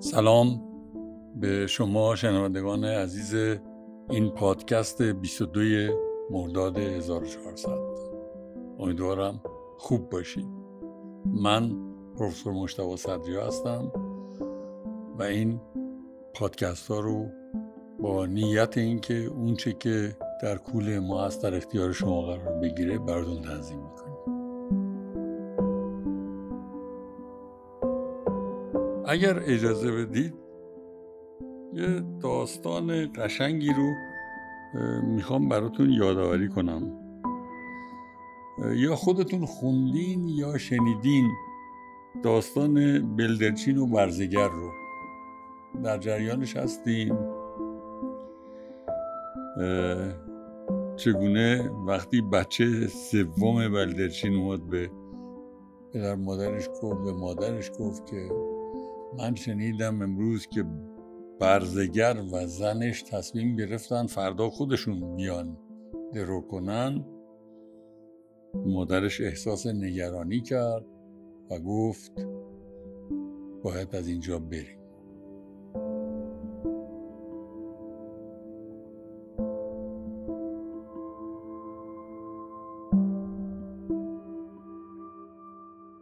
سلام به شما شنوندگان عزیز این پادکست 22 مرداد 1400. امیدوارم خوب باشید. من پروفسور مجتبی صدری هستم و این پادکست ها رو با نیت اینکه اونچه که در کل ما هست در اختیار شما قرار بگیره براتون تنظیم میکنیم. اگر اجازه بدید یه داستان قشنگی رو میخوام براتون یادآوری کنم. یا خودتون خوندین یا شنیدین داستان بلدرچین و برزگر رو، در جریانش هستین؟ چگونه وقتی بچه سوم بلدرچین اومد به پدر مادرش گفت، به مادرش گفت که من شنیدم امروز که برزگر و زنش تصمیم گرفتن فردا خودشون بیان درو کنن. مادرش احساس نگرانی کرد و گفت باید از اینجا بریم.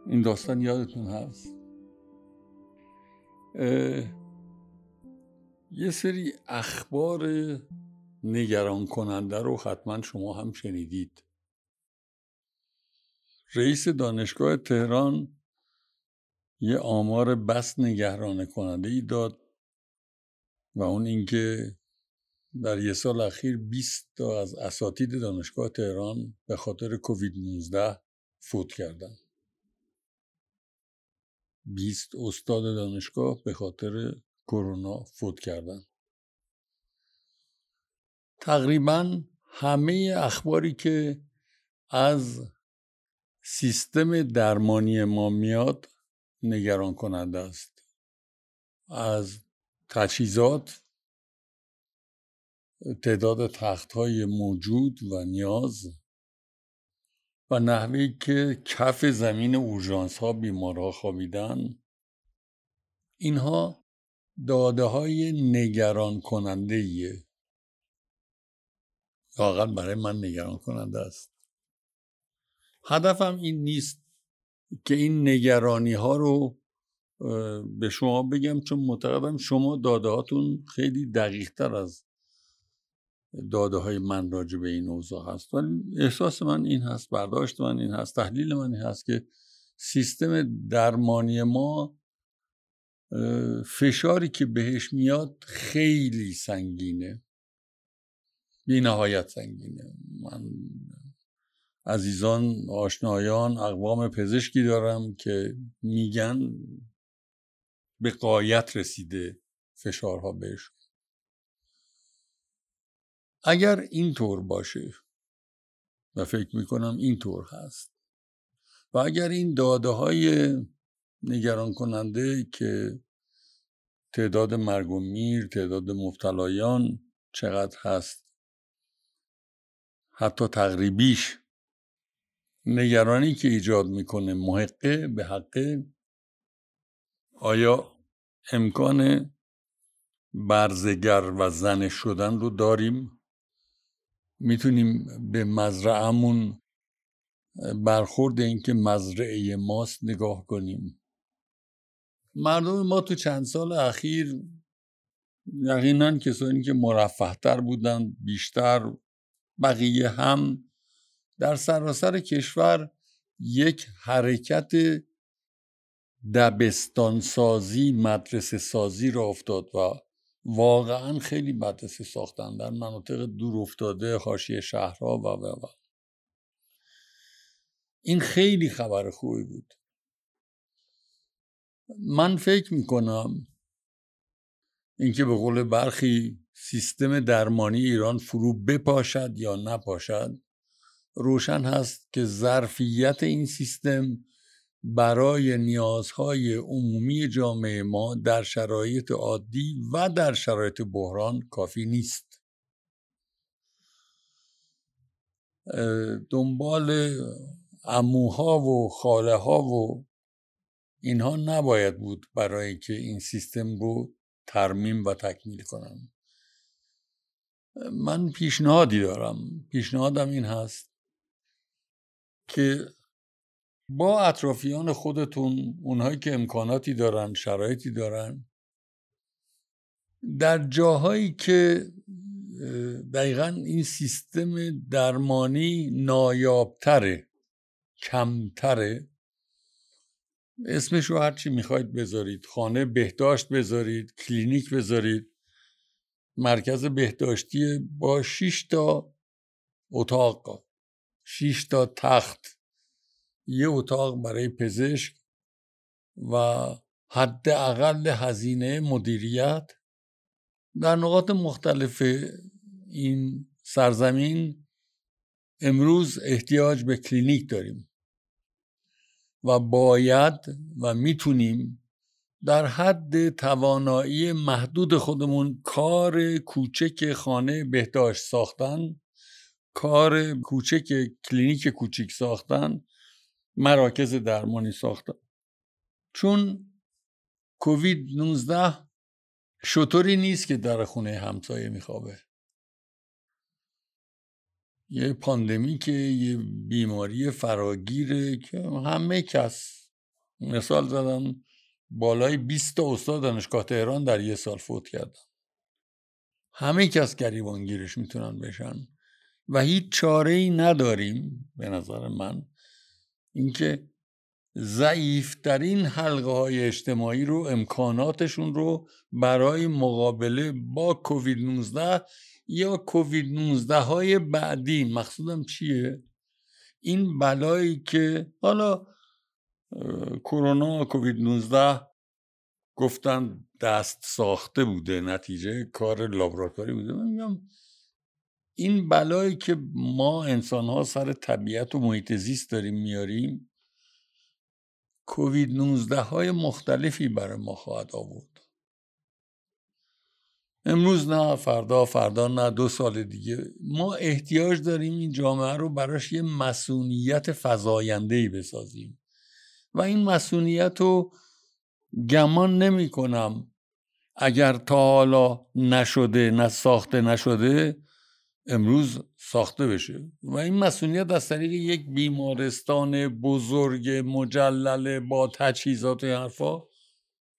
این داستان یادتون هست؟ یه سری اخبار نگران کننده رو حتما شما هم شنیدید. رئیس دانشگاه تهران یه آمار بس نگران کننده ای داد و اون اینکه در یه سال اخیر 20 تا از اساتید دانشگاه تهران به خاطر کووید 19 فوت کردن. 20 استاد دانشگاه به خاطر کرونا فوت کردن. تقریبا همه اخباری که از سیستم درمانی ما میاد نگران کننده است. از تجهیزات، تعداد تخت‌های موجود و نیاز و نحوهی که کف زمین اورژانس‌ها بیمارها خوابیدن، اینها داده‌های نگران کننده‌ایه. واقعا برای من نگران کننده است. هدفم این نیست که این نگرانی ها رو به شما بگم، چون معتقدم شما داده هاتون خیلی دقیق تر از داده های من راجع به این اوضاع هست. ولی احساس من این هست، برداشت من این هست، تحلیل من این هست که سیستم درمانی ما فشاری که بهش میاد خیلی سنگینه، بی نهایت سنگینه. من عزیزان، آشنایان، اقوام پزشکی دارم که میگن به غایت رسیده فشارها بهشون. اگر اینطور باشه و فکر میکنم اینطور هست و اگر این داده های نگران کننده که تعداد مرگ و میر، تعداد مبتلایان چقدر هست، حتی تقریبیش، نگرانی که ایجاد میکنه محقه به حقه، آیا امکان برزگر و زن شدن رو داریم؟ میتونیم به مزرعمون، برخورد این که مزرعه ماست، نگاه کنیم؟ مردم ما تو چند سال اخیر یقینا کسانی که مرفه تر بودن بیشتر، بقیه هم در سراسر کشور یک حرکت دبستانسازی، مدرسه سازی را افتاد و واقعا خیلی مدرسه ساختن در مناطق دور افتاده، حاشیه شهرها و. این خیلی خبر خوبی بود. من فکر میکنم اینکه به قول برخی سیستم درمانی ایران فرو بپاشد یا نپاشد، روشن هست که ظرفیت این سیستم برای نیازهای عمومی جامعه ما در شرایط عادی و در شرایط بحران کافی نیست. دنبال عموها و خاله ها و اینها نباید بود برای که این سیستم رو ترمیم و تکمیل کنن. من پیشنهادی دارم، پیشنهادم این هست که با اطرافیان خودتون، اونهایی که امکاناتی دارن، شرایطی دارن، در جاهایی که دقیقاً این سیستم درمانی نایابتره، کمتره، اسمش رو هرچی میخواید بذارید، خانه بهداشت بذارید، کلینیک بذارید، مرکز بهداشتی با 6 تا اتاق، 6 تا تخت، یه اتاق برای پزشک و حداقل هزینه مدیریت در نقاط مختلف این سرزمین. امروز احتیاج به کلینیک داریم و باید و میتونیم در حد توانایی محدود خودمون کار کوچک خانه بهداشت ساختن، کار کوچک کلینیک کوچک ساختن، مراکز درمانی ساختن. چون کووید 19 شطوری نیست که در خونه همسایه میخوابه. یه پاندمی که یه بیماری فراگیره که همه کس، مثال زدم، بالای 20 تا استاد دانشگاه تهران در یه سال فوت کردن. همه کس گریبانگیرش میتونن بشن و هیچ چاره‌ای نداریم به نظر من. اینکه ضعیف‌ترین حلقه‌های اجتماعی رو، امکاناتشون رو برای مقابله با کووید 19 یا کووید 19 های بعدی، مقصودم چیه؟ این بلایی که حالا کرونا، کووید 19 گفتن دست ساخته بوده، نتیجه کار لابراتواری بوده. من میگم این بلایی که ما انسان‌ها سر طبیعت و محیط زیست داریم میاریم، کووید 19 های مختلفی برای ما خواهد آورد. امروز نه، فردا نه، 2 سال دیگه. ما احتیاج داریم این جامعه رو براش یه مسئولیت فزاینده‌ای بسازیم و این مسئولیت رو گمان نمی کنم اگر تا حالا نشده، نساخته نشده، امروز ساخته بشه. و این مسئولیت از طریق یک بیمارستان بزرگ مجلل با تجهیزات و حرفا،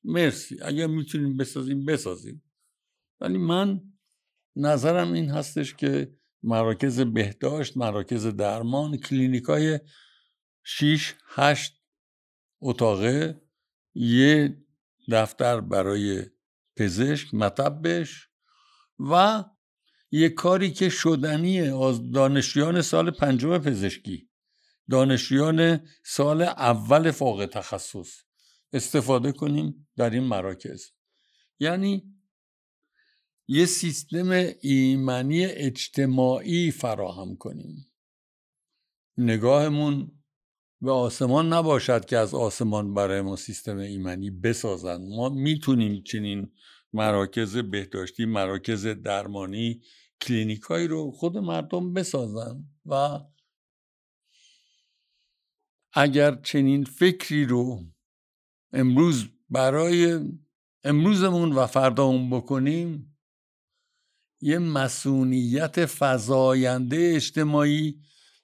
مرسی، اگر میتونیم بسازیم. ولی من نظرم این هستش که مراکز بهداشت، مراکز درمان، کلینیکای 6-8 اتاقه، یه دفتر برای پزشک، مطبش و یه کاری که شدنیه از دانشجویان سال 5 پزشکی، دانشجویان سال اول فوق تخصص استفاده کنیم در این مراکز. یعنی یه سیستم ایمنی اجتماعی فراهم کنیم. نگاهمون به آسمان نباشد که از آسمان برای ما سیستم ایمنی بسازن. ما میتونیم چنین مراکز بهداشتی، مراکز درمانی، کلینیکایی رو خود مردم بسازن و اگر چنین فکری رو امروز برای امروزمون و فردامون بکنیم، یه مسئولیت فزاینده اجتماعی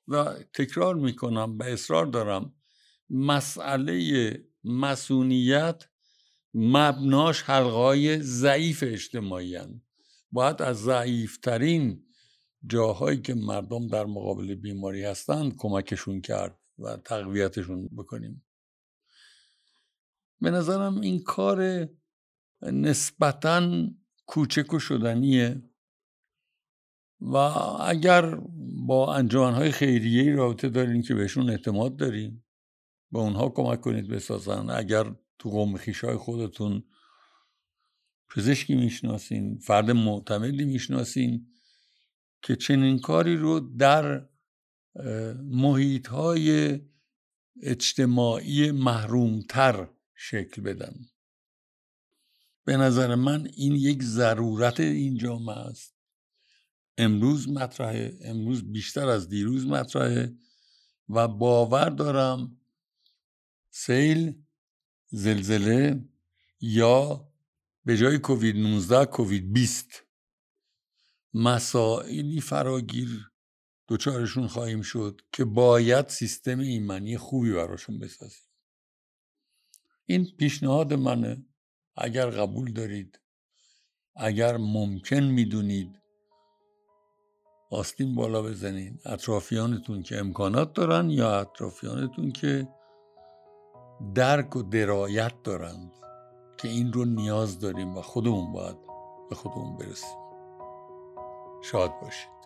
و تکرار میکنم، به اصرار دارم، مسئله مسئولیت مبناش حلقه‌های ضعیف اجتماعی هستند. باید از ضعیف‌ترین جاهایی که مردم در مقابل بیماری هستند کمکشون کرد و تقویتشون بکنیم. به نظرم این کار نسبتاً کوچک و شدنیه و اگر با انجمن‌های خیریه‌ای رابطه دارین که بهشون اعتماد دارین، به اونها کمک کنید بسازن. اگر تو قوم خیشای خودتون پزشکی میشناسین، فرد معتمدی میشناسین که چنین کاری رو در محیطهای اجتماعی محرومتر شکل بدن. به نظر من این یک ضرورت این جامعه است. امروز مطرحه، امروز بیشتر از دیروز مطرحه و باور دارم سیل، زلزله یا به جای کووید 19 کووید 20 مسائلی فراگیر دوچارشون خواهیم شد که باید سیستم ایمنی خوبی براشون بسازیم. این پیشنهاد منه، اگر قبول دارید، اگر ممکن میدونید آستین بالا بزنید اطرافیانتون که امکانات دارن یا اطرافیانتون که درک و درایت دارند که این رو نیاز داریم و خودمون باید به خودمون برسیم. شاد باشید.